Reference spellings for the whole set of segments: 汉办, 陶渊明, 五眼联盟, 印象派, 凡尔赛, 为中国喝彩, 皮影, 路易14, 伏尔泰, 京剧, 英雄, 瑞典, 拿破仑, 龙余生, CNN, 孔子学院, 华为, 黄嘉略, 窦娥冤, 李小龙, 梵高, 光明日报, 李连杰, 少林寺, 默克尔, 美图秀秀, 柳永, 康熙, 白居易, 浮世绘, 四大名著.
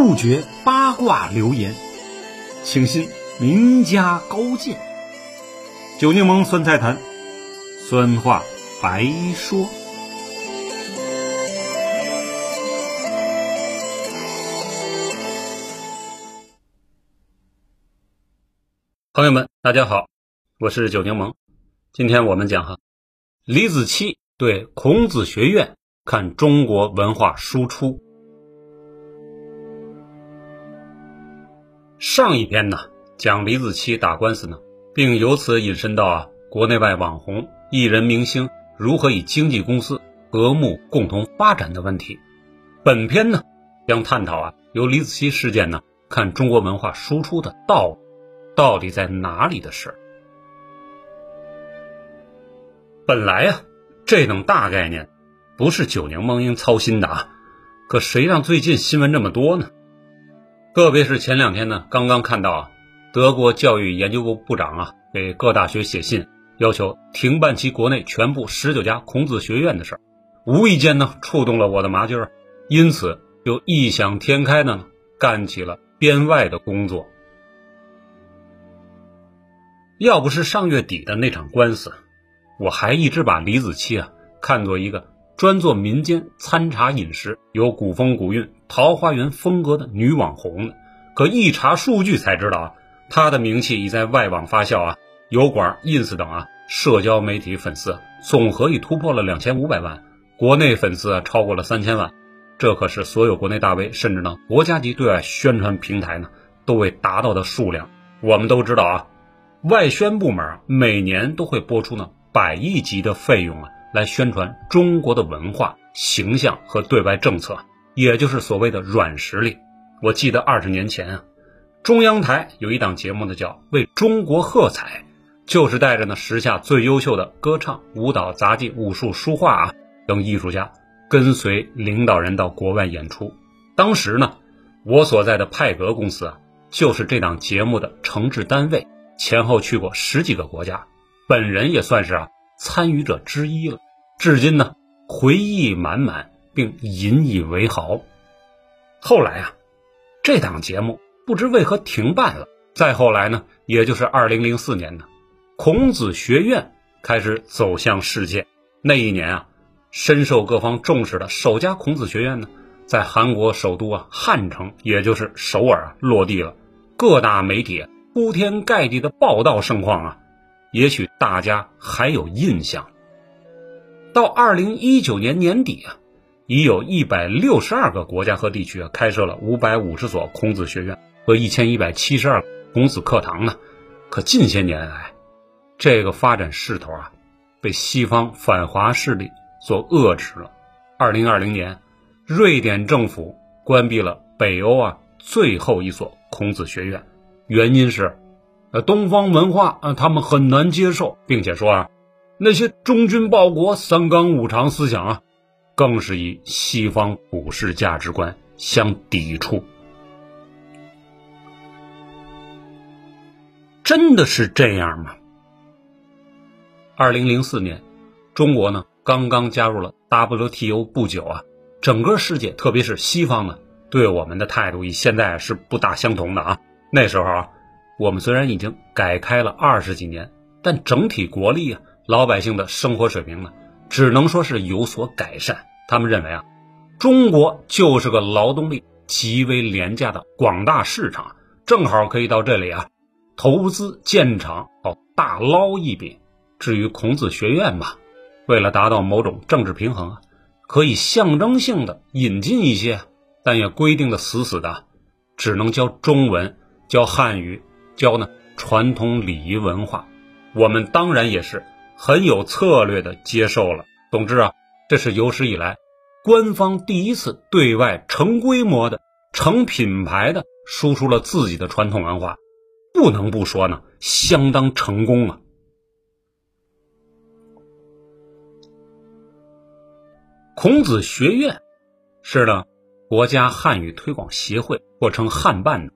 杜绝八卦流言，请信名家高见。九柠檬酸菜坛，酸话白说。朋友们，大家好，我是九柠檬。今天我们讲李子柒对孔子学院看中国文化输出。上一篇讲李子柒打官司并由此引申到国内外网红、艺人明星如何以经纪公司和睦共同发展的问题。本篇将探讨由李子柒事件看中国文化输出的道理到底在哪里的事。本来这种大概念不是九柠檬应操心的可谁让最近新闻这么多呢？特别是前两天刚刚看到德国教育研究部部长给各大学写信，要求停办其国内全部19家孔子学院的事儿，无意间触动了我的麻筋儿，因此就异想天开的干起了编外的工作。要不是上月底的那场官司，我还一直把李子柒看作一个专做民间餐茶饮食、有古风古韵、桃花源风格的女网红的，可一查数据才知道她的名气已在外网发酵油管、ins 等社交媒体粉丝总和已突破了2500万，国内粉丝超过了3000万，这可是所有国内大 V 甚至国家级对外宣传平台都未达到的数量。我们都知道外宣部门每年都会拨出100亿级的费用来宣传中国的文化形象和对外政策，也就是所谓的软实力。我记得20年前中央台有一档节目叫为中国喝彩，就是带着时下最优秀的歌唱、舞蹈、杂技、武术、书画等艺术家跟随领导人到国外演出。当时我所在的派格公司就是这档节目的承制单位，前后去过10几个国家，本人也算是参与者之一了。至今回忆满满，并引以为豪。后来这档节目不知为何停办了。再后来也就是2004年孔子学院开始走向世界。那一年深受各方重视的首家孔子学院在韩国首都汉城，也就是首尔落地了。各大媒体铺天盖地的报道盛况也许大家还有印象。到2019年年底已有162个国家和地区开设了550所孔子学院和1172孔子课堂可近些年来，这个发展势头被西方反华势力所遏制了。2020年，瑞典政府关闭了北欧最后一所孔子学院，原因是东方文化他们很难接受，并且说那些忠君报国、三纲五常思想更是与西方普世价值观相抵触。真的是这样吗？2004年中国刚刚加入了 WTO 不久整个世界特别是西方对我们的态度与现在是不大相同的那时候我们虽然已经改开了20几年，但整体国力老百姓的生活水平只能说是有所改善。他们认为中国就是个劳动力极为廉价的广大市场，正好可以到这里投资建厂，大捞一笔。至于孔子学院吧，为了达到某种政治平衡可以象征性的引进一些，但也规定的死死的，只能教中文、教汉语、教传统礼仪文化。我们当然也是很有策略的接受了。总之这是有史以来官方第一次对外成规模的、成品牌的输出了自己的传统文化，不能不说相当成功了。孔子学院是国家汉语推广协会或称汉办的，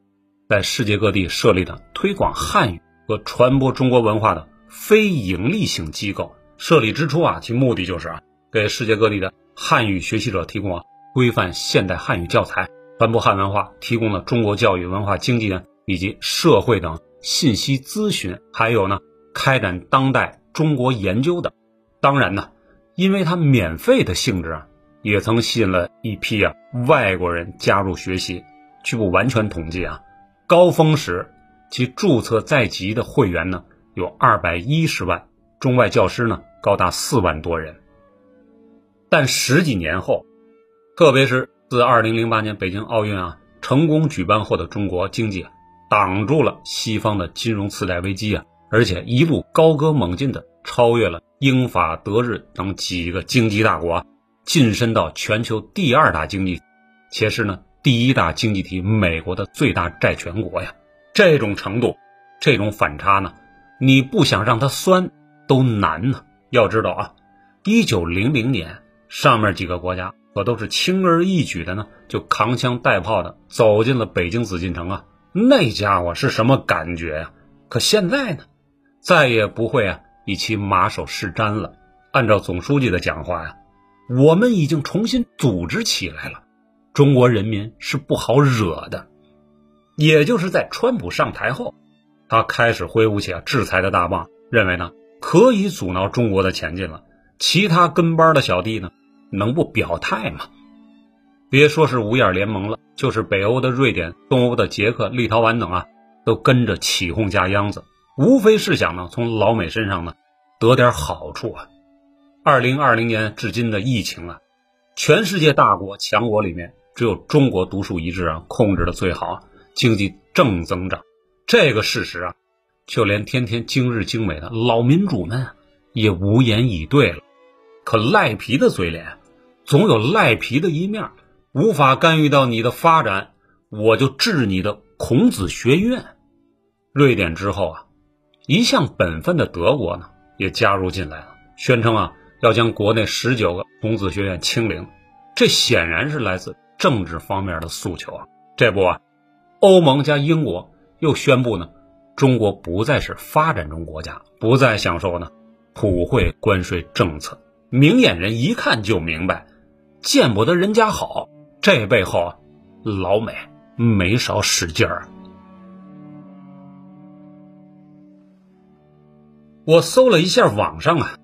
在世界各地设立的推广汉语和传播中国文化的非盈利性机构。设立之初其目的就是给世界各地的汉语学习者提供规范现代汉语教材，传播汉文化提供了中国教育、文化、经济以及社会等信息咨询，还有开展当代中国研究等。当然因为它免费的性质也曾吸引了一批外国人加入学习。据不完全统计高峰时其注册在籍的会员有210万，中外教师高达4万多人。但十几年后，特别是自2008年北京奥运成功举办后的中国经济挡住了西方的金融次贷危机而且一路高歌猛进的超越了英法德日等几个经济大国，晋升到全球第2大经济，且是第1大经济体美国的最大债权国呀。这种程度，这种反差你不想让它酸都难呢。要知道1900年上面几个国家可都是轻而易举的就扛枪带炮的走进了北京紫禁城那家伙是什么感觉呀？可现在呢，再也不会以其马首是瞻了。按照总书记的讲话我们已经重新组织起来了，中国人民是不好惹的。也就是在川普上台后，他开始挥舞起制裁的大棒，认为可以阻挠中国的前进了，其他跟班的小弟能不表态吗？别说是五眼联盟了，就是北欧的瑞典、东欧的捷克、立陶宛等都跟着起哄架秧子，无非是想从老美身上得点好处2020年至今的疫情全世界大国强国里面，只有中国独树一帜控制的最好，经济正增长。这个事实就连天天经日经美的老民主们也无言以对了。可赖皮的嘴脸总有赖皮的一面，无法干预到你的发展，我就治你的孔子学院。瑞典之后一向本分的德国也加入进来了，宣称要将国内19个孔子学院清零，这显然是来自政治方面的诉求这不欧盟加英国又宣布中国不再是发展中国家，不再享受普惠关税政策。明眼人一看就明白，见不得人家好，这背后老美没少使劲儿。我搜了一下网上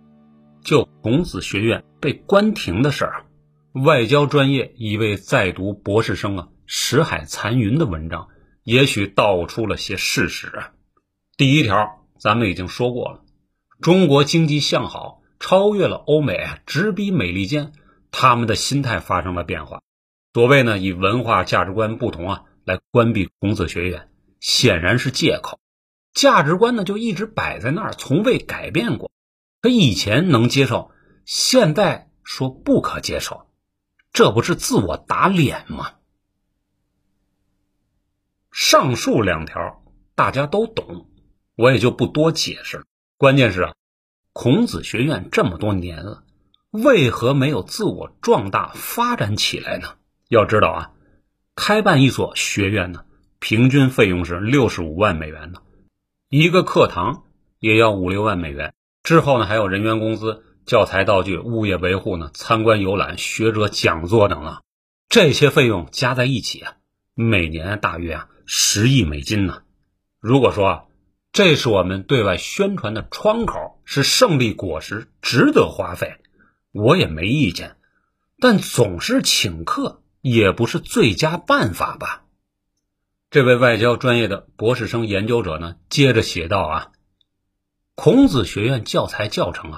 就孔子学院被关停的事儿，外交专业一位在读博士生石海残云的文章也许道出了些事实。第一条咱们已经说过了，中国经济向好，超越了欧美，直逼美利坚，他们的心态发生了变化。所谓以文化价值观不同来关闭孔子学院，显然是借口。价值观就一直摆在那儿，从未改变过，可以前能接受，现在说不可接受，这不是自我打脸吗？上述2条大家都懂，我也就不多解释。关键是孔子学院这么多年了，为何没有自我壮大发展起来呢？要知道开办一所学院平均费用是65万美元呢，一个课堂也要5-6万美元，之后还有人员工资、教材道具、物业维护参观游览、学者讲座等这些费用加在一起每年大约10亿美金呢。如果说这是我们对外宣传的窗口，是胜利果实，值得花费，我也没意见，但总是请客也不是最佳办法吧。这位外交专业的博士生研究者接着写道孔子学院教材教程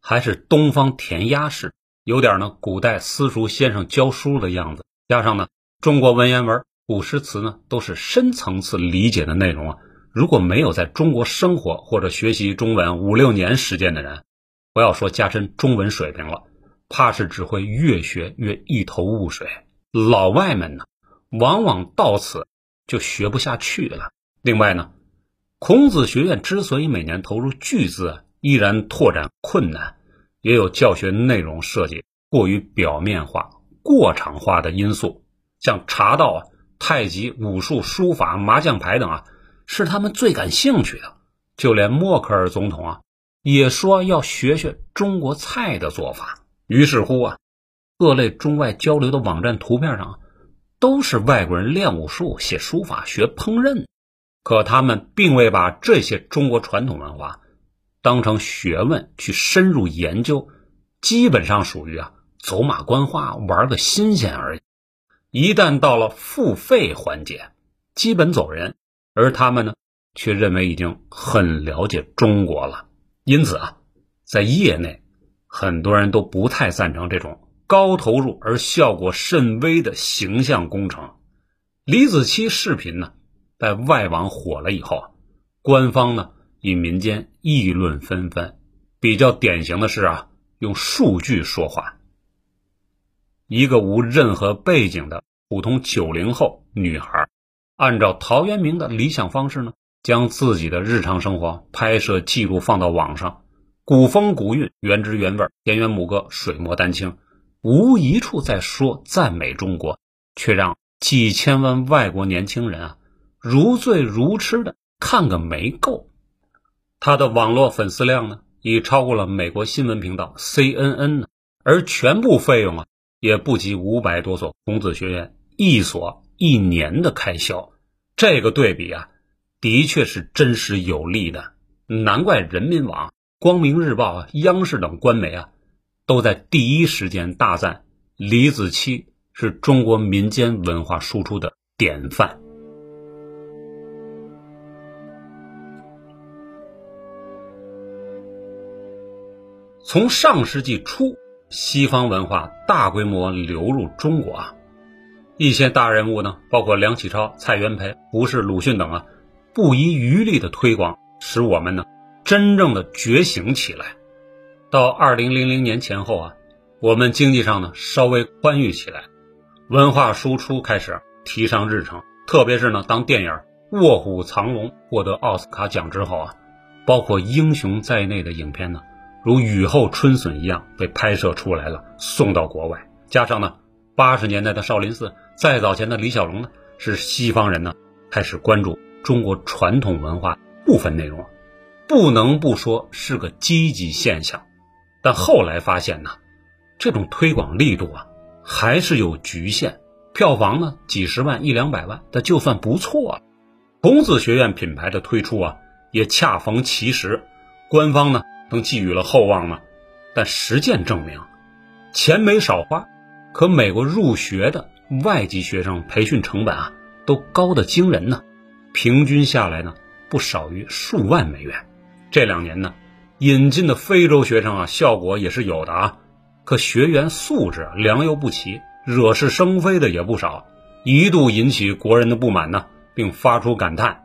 还是东方填鸭式，有点古代私塾先生教书的样子，加上中国文言文、古诗词都是深层次理解的内容如果没有在中国生活或者学习中文5-6年时间的人，不要说加深中文水平了，怕是只会越学越一头雾水。老外们往往到此就学不下去了。另外孔子学院之所以每年投入巨资，依然拓展困难，也有教学内容设计过于表面化、过场化的因素。像茶道、太极、武术、书法、麻将牌等是他们最感兴趣的。就连默克尔总统也说要学学中国菜的做法。于是乎各类中外交流的网站图片上都是外国人练武术、写书法、学烹饪，可他们并未把这些中国传统文化当成学问去深入研究，基本上属于走马观花，玩个新鲜而已。一旦到了付费环节，基本走人，而他们呢，却认为已经很了解中国了。因此在业内很多人都不太赞成这种高投入而效果甚微的形象工程。李子柒视频呢，在外网火了以后，官方呢与民间议论纷纷。比较典型的是用数据说话。一个无任何背景的普通90后女孩，按照陶渊明的理想方式呢，将自己的日常生活拍摄记录放到网上，古风古韵，原汁原味，田园牧歌，水墨丹青，无一处在说赞美中国，却让几千万外国年轻人如醉如痴的看个没够。他的网络粉丝量呢，已超过了美国新闻频道 CNN 呢，而全部费用也不及500多所孔子学院一所一年的开销。这个对比的确是真实有力的，难怪人民网、光明日报、央视等官媒都在第一时间大赞李子柒是中国民间文化输出的典范。从上世纪初，西方文化大规模流入中国一些大人物呢，包括梁启超、蔡元培、胡适、鲁迅等不遗余力的推广，使我们呢真正的觉醒起来。到2000年前后我们经济上呢稍微宽裕起来，文化输出开始提上日程，特别是呢当电影《卧虎藏龙》获得奥斯卡奖之后包括英雄在内的影片呢如雨后春笋一样被拍摄出来了，送到国外。加上呢80年代的少林寺，再早前的李小龙呢，是西方人呢开始关注中国传统文化部分内容，不能不说是个积极现象。但后来发现呢，这种推广力度还是有局限，票房呢几十万100-200万那就算不错了。孔子学院品牌的推出也恰逢其时，官方呢能寄予了厚望呢，但实践证明钱没少花，可美国入学的外籍学生培训成本都高得惊人呢，平均下来呢不少于数万美元。这两年呢引进的非洲学生效果也是有的可学员素质良莠不齐，惹是生非的也不少，一度引起国人的不满呢，并发出感叹，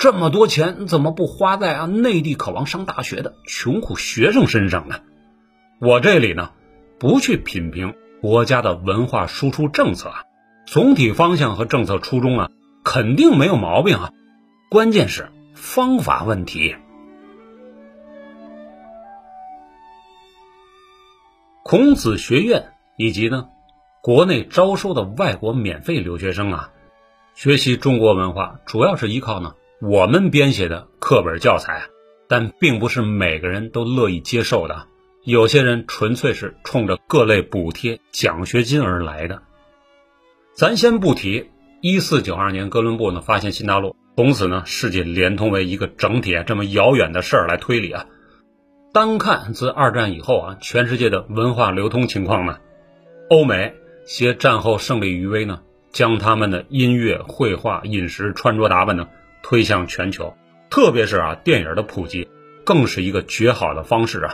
这么多钱怎么不花在内地渴望上大学的穷苦学生身上呢？我这里呢不去品评国家的文化输出政策总体方向和政策初衷肯定没有毛病关键是方法问题。孔子学院以及呢国内招收的外国免费留学生学习中国文化主要是依靠呢我们编写的课本教材，但并不是每个人都乐意接受的，有些人纯粹是冲着各类补贴、奖学金而来的。咱先不提1492年哥伦布呢发现新大陆，从此呢世界连通为一个整体这么遥远的事儿来推理单看自二战以后全世界的文化流通情况呢，欧美携战后胜利余威呢，将他们的音乐、绘画、饮食、穿着打扮呢推向全球，特别是电影的普及更是一个绝好的方式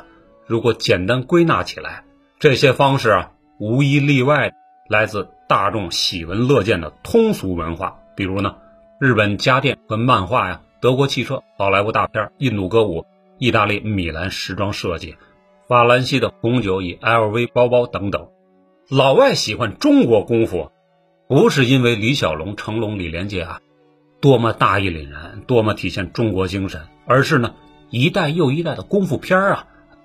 如果简单归纳起来，这些方式无一例外来自大众喜闻乐见的通俗文化，比如呢日本家电和漫画德国汽车、好莱坞大片、印度歌舞、意大利米兰时装设计、法兰西的红酒与 LV 包包等等。老外喜欢中国功夫，不是因为李小龙、成龙、李连杰多么大义凛然，多么体现中国精神，而是呢一代又一代的功夫片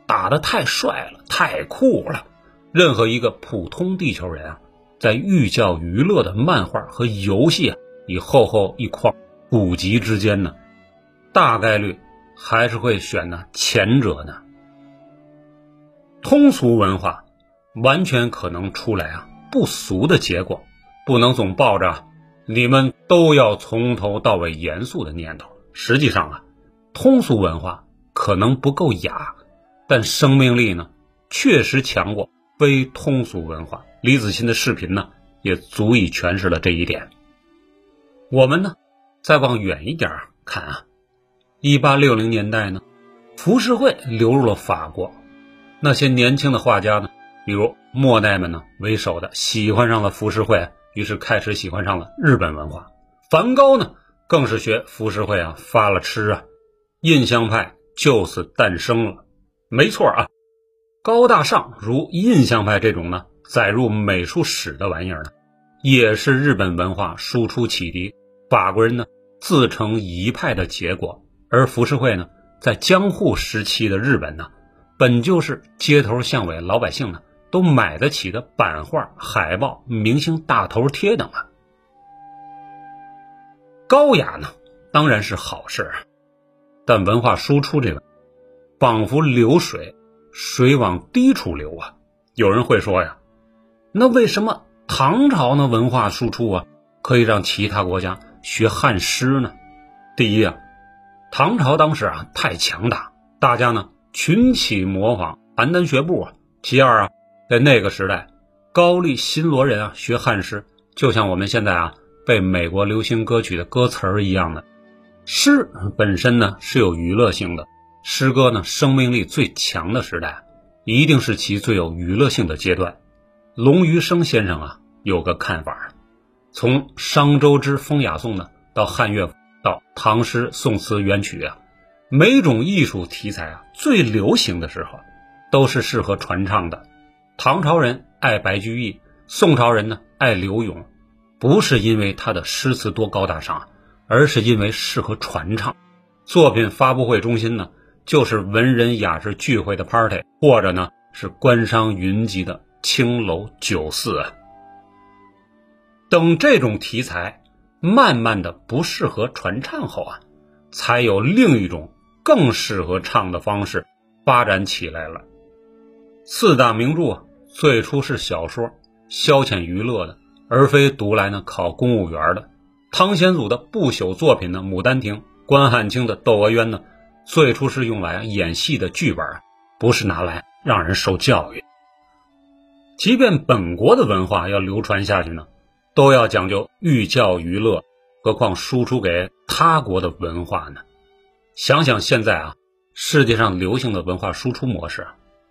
打得太帅了，太酷了。任何一个普通地球人在寓教于乐的漫画和游戏与厚一筐古籍之间呢，大概率还是会选呢前者呢。通俗文化完全可能出来不俗的结果，不能总抱着你们都要从头到尾严肃的念头。实际上啊，通俗文化可能不够雅，但生命力呢确实强过非通俗文化。李子欣的视频呢也足以诠释了这一点。我们呢再往远一点看啊，1860年代呢浮世绘流入了法国，那些年轻的画家呢，比如莫奈们呢为首的喜欢上了浮世绘，于是开始喜欢上了日本文化。梵高呢更是学浮世绘啊发了痴啊，印象派就此诞生了。没错啊，高大上如印象派这种呢载入美术史的玩意儿呢，也是日本文化输出启迪，法国人呢自成一派的结果。而浮世绘呢在江户时期的日本呢本就是街头巷尾老百姓呢都买得起的版画、海报、明星大头贴等啊。高雅呢当然是好事啊，但文化输出这个仿佛流水，水往低处流啊。有人会说呀，那为什么唐朝呢文化输出啊可以让其他国家学汉诗呢？第一啊，唐朝当时啊太强大，大家呢群起模仿邯郸学步啊。其二啊，在那个时代高丽新罗人啊学汉诗，就像我们现在啊被美国流行歌曲的歌词儿一样的。诗本身呢是有娱乐性的，诗歌呢生命力最强的时代一定是其最有娱乐性的阶段。龙余生先生啊有个看法，从商周之风雅颂呢到汉乐到唐诗宋词元曲啊，每种艺术题材啊最流行的时候都是适合传唱的。唐朝人爱白居易，宋朝人呢爱柳永，不是因为他的诗词多高大上，而是因为适合传唱。作品发布会中心呢就是文人雅士聚会的 party， 或者呢是官商云集的青楼酒肆啊。等这种题材慢慢的不适合传唱后啊，才有另一种更适合唱的方式发展起来了。四大名著啊最初是小说消遣娱乐的，而非读来呢考公务员的。汤显祖的不朽作品呢《牡丹亭》，关汉卿的《窦娥冤》呢最初是用来演戏的剧本，不是拿来让人受教育。即便本国的文化要流传下去呢都要讲究寓教于乐，何况输出给他国的文化呢？想想现在啊世界上流行的文化输出模式，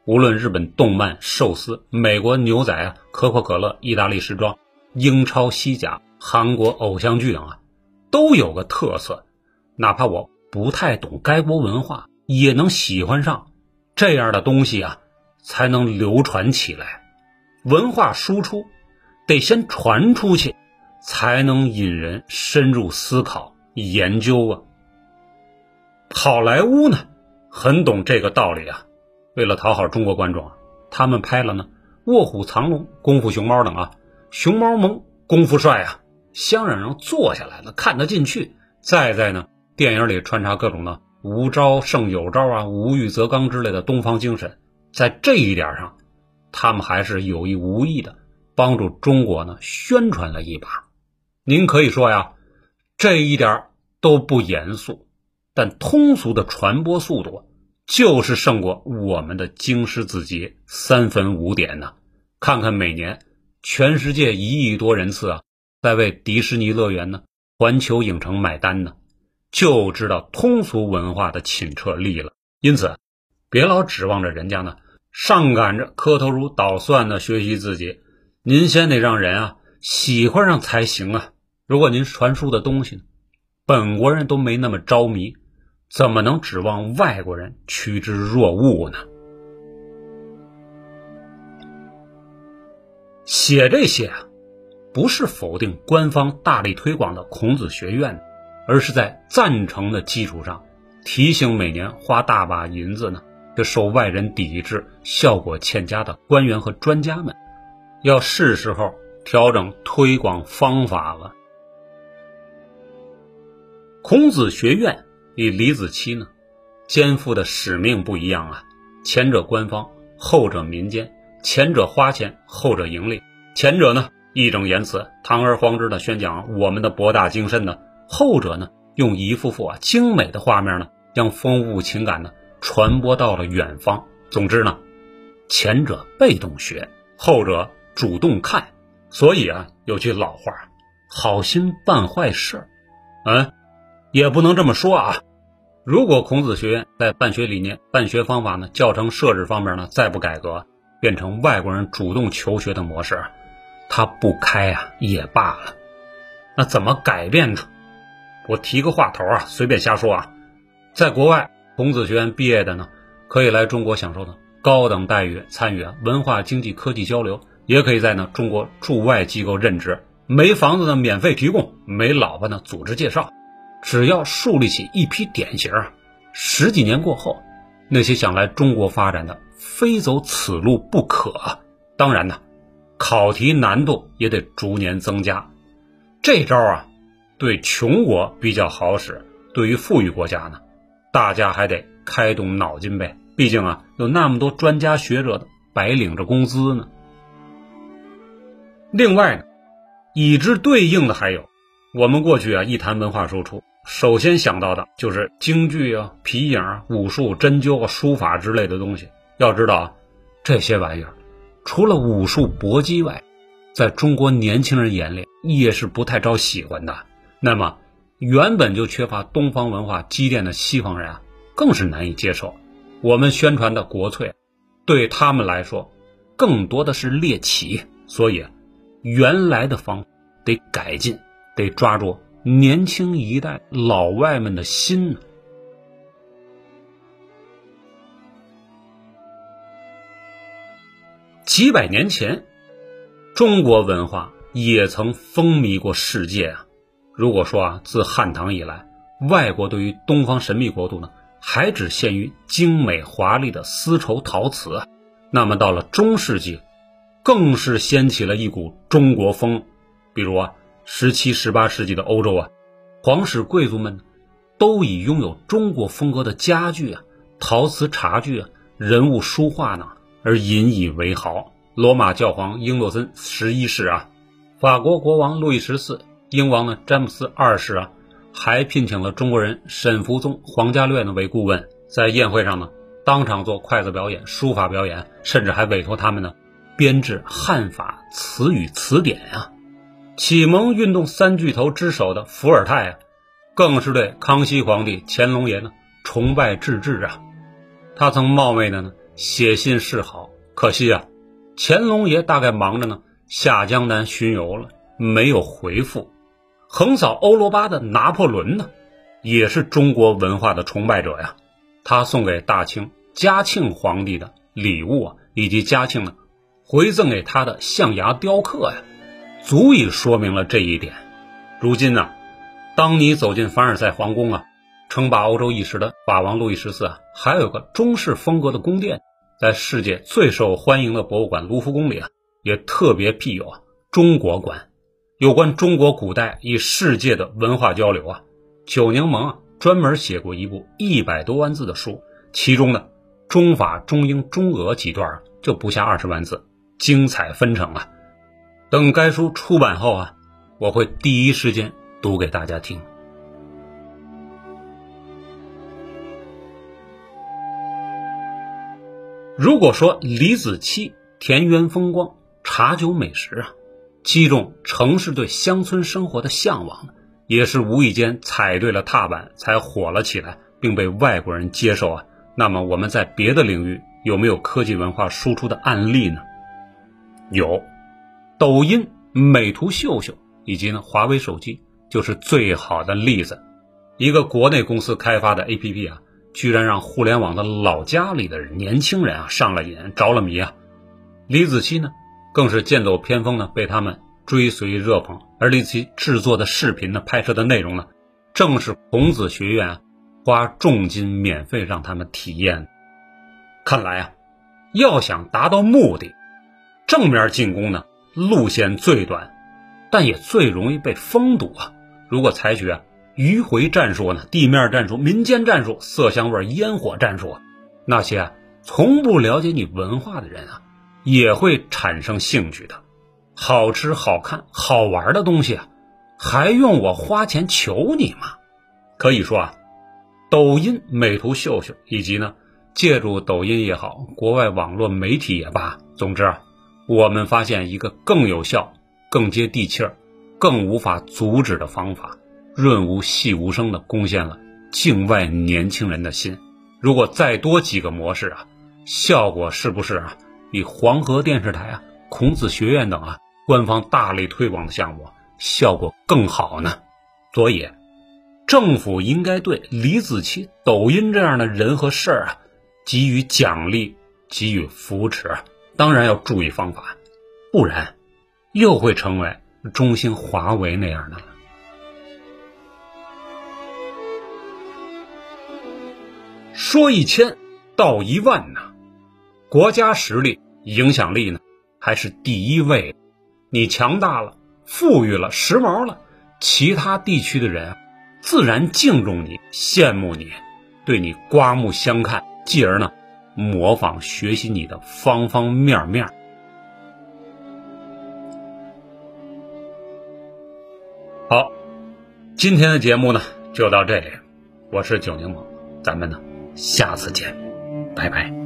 无论日本动漫、寿司、美国牛仔啊、可口可乐、意大利时装、英超西甲、韩国偶像剧等啊，都有个特色，哪怕我不太懂该国文化，也能喜欢上这样的东西啊，才能流传起来。文化输出得先传出去，才能引人深入思考、研究啊。好莱坞呢，很懂这个道理啊。为了讨好中国观众啊，他们拍了呢卧虎藏龙、功夫熊猫等啊，熊猫萌、功夫帅啊，想让人坐下来了看得进去。再在呢电影里穿插各种呢无招胜有招啊、无欲则刚之类的东方精神。在这一点上他们还是有意无意的帮助中国呢宣传了一把。您可以说呀这一点都不严肃，但通俗的传播速度就是胜过我们的京师子集3分5点呢。看看每年全世界1亿多人次啊在为迪士尼乐园呢环球影城买单呢，就知道通俗文化的侵彻力了。因此别老指望着人家呢上赶着磕头如捣蒜的学习自己，您先得让人啊喜欢上才行啊。如果您传输的东西呢本国人都没那么着迷，怎么能指望外国人趋之若鹜呢？写这些啊，不是否定官方大力推广的孔子学院，而是在赞成的基础上提醒每年花大把银子呢就受外人抵制、效果欠佳的官员和专家们，要是时候调整推广方法了。孔子学院与李子柒呢肩负的使命不一样啊，前者官方，后者民间，前者花钱，后者盈利，前者呢义正言辞、堂而皇之的宣讲我们的博大精深呢，后者呢用一幅幅精美的画面呢，将丰富情感呢传播到了远方。总之呢，前者被动学，后者主动看。所以啊，有句老话，好心办坏事。也不能这么说啊。如果孔子学院在办学理念、办学方法呢、教程设置方面呢再不改革，变成外国人主动求学的模式，它不开啊也罢了。那怎么改变呢？我提个话头啊，随便瞎说啊。在国外，孔子学院毕业的呢，可以来中国享受的高等待遇，参与文化、经济、科技交流，也可以在呢中国驻外机构任职，没房子呢免费提供，没老婆呢组织介绍。只要树立起一批典型，十几年过后，那些想来中国发展的非走此路不可。当然呢，考题难度也得逐年增加。这招啊对穷国比较好使，对于富裕国家呢，大家还得开动脑筋呗。毕竟啊，有那么多专家学者的白领着工资呢。另外呢，与之对应的还有，我们过去啊一谈文化输出，首先想到的就是京剧啊、皮影啊、武术、针灸啊、书法之类的东西。要知道啊，这些玩意儿除了武术、搏击外，在中国年轻人眼里也是不太招喜欢的。那么原本就缺乏东方文化积淀的西方人啊，更是难以接受。我们宣传的国粹对他们来说更多的是猎奇，所以原来的方法得改进，得抓住年轻一代老外们的心。几百年前，中国文化也曾风靡过世界啊。如果说啊，自汉唐以来，外国对于东方神秘国度呢，还只限于精美华丽的丝绸陶瓷，那么到了中世纪，更是掀起了一股中国风。比如啊，17、18世纪的欧洲啊，皇室贵族们都以拥有中国风格的家具啊、陶瓷茶具啊、人物书画呢，而引以为豪。罗马教皇英诺森11世啊，法国国王路易14，英王呢詹姆斯2世啊，还聘请了中国人沈福宗、黄嘉略呢为顾问，在宴会上呢当场做筷子表演、书法表演，甚至还委托他们呢编制汉法词语词典啊。启蒙运动三巨头之首的伏尔泰啊，更是对康熙皇帝、乾隆爷呢崇拜至至啊。他曾冒昧的呢写信示好，可惜啊，乾隆爷大概忙着呢下江南巡游了，没有回复。横扫欧罗巴的拿破仑呢，也是中国文化的崇拜者呀。他送给大清嘉庆皇帝的礼物啊，以及嘉庆呢回赠给他的象牙雕刻呀，足以说明了这一点。如今呢，当你走进凡尔赛皇宫啊，称霸欧洲一时的法王路易14啊，还有个中式风格的宫殿，在世界最受欢迎的博物馆卢浮宫里啊，也特别辟有啊中国馆，有关中国古代与世界的文化交流啊。九柠檬啊专门写过一部100多万字的书，其中呢中法、中英、中俄几段啊就不下20万字，精彩纷呈啊。等该书出版后啊，我会第一时间读给大家听。如果说李子柒田园风光、茶酒美食啊击中城市对乡村生活的向往，也是无意间踩对了踏板才火了起来，并被外国人接受啊。那么我们在别的领域有没有科技文化输出的案例呢？有，抖音、美图秀秀以及呢华为手机就是最好的例子。一个国内公司开发的 APP 啊，居然让互联网的老家里的年轻人啊上了瘾、着了迷啊。李子柒呢更是剑走偏锋呢，被他们追随热捧。而李子柒制作的视频呢，拍摄的内容呢，正是孔子学院啊花重金免费让他们体验。看来啊，要想达到目的，正面进攻呢路线最短，但也最容易被封堵啊。如果采取啊迂回战术呢、地面战术、民间战术、色香味烟火战术，那些从不了解你文化的人啊也会产生兴趣的。好吃好看好玩的东西啊，还用我花钱求你吗？可以说啊，抖音、美图秀秀以及呢借助抖音也好，国外网络媒体也罢，总之啊，我们发现一个更有效、更接地气儿、更无法阻止的方法，润无细无声的攻陷了境外年轻人的心。如果再多几个模式啊，效果是不是啊比黄河电视台啊、孔子学院等啊官方大力推广的项目效果更好呢？所以政府应该对李子柒、抖音这样的人和事儿啊给予奖励，给予扶持，当然要注意方法，不然又会成为中兴、华为那样的了。说1000到10000呢，国家实力、影响力呢还是第一位的。你强大了、富裕了、时髦了，其他地区的人自然敬重你、羡慕你，对你刮目相看，继而呢模仿学习你的方方面面。好，今天的节目呢就到这里，我是九柠檬，咱们呢下次见，拜拜。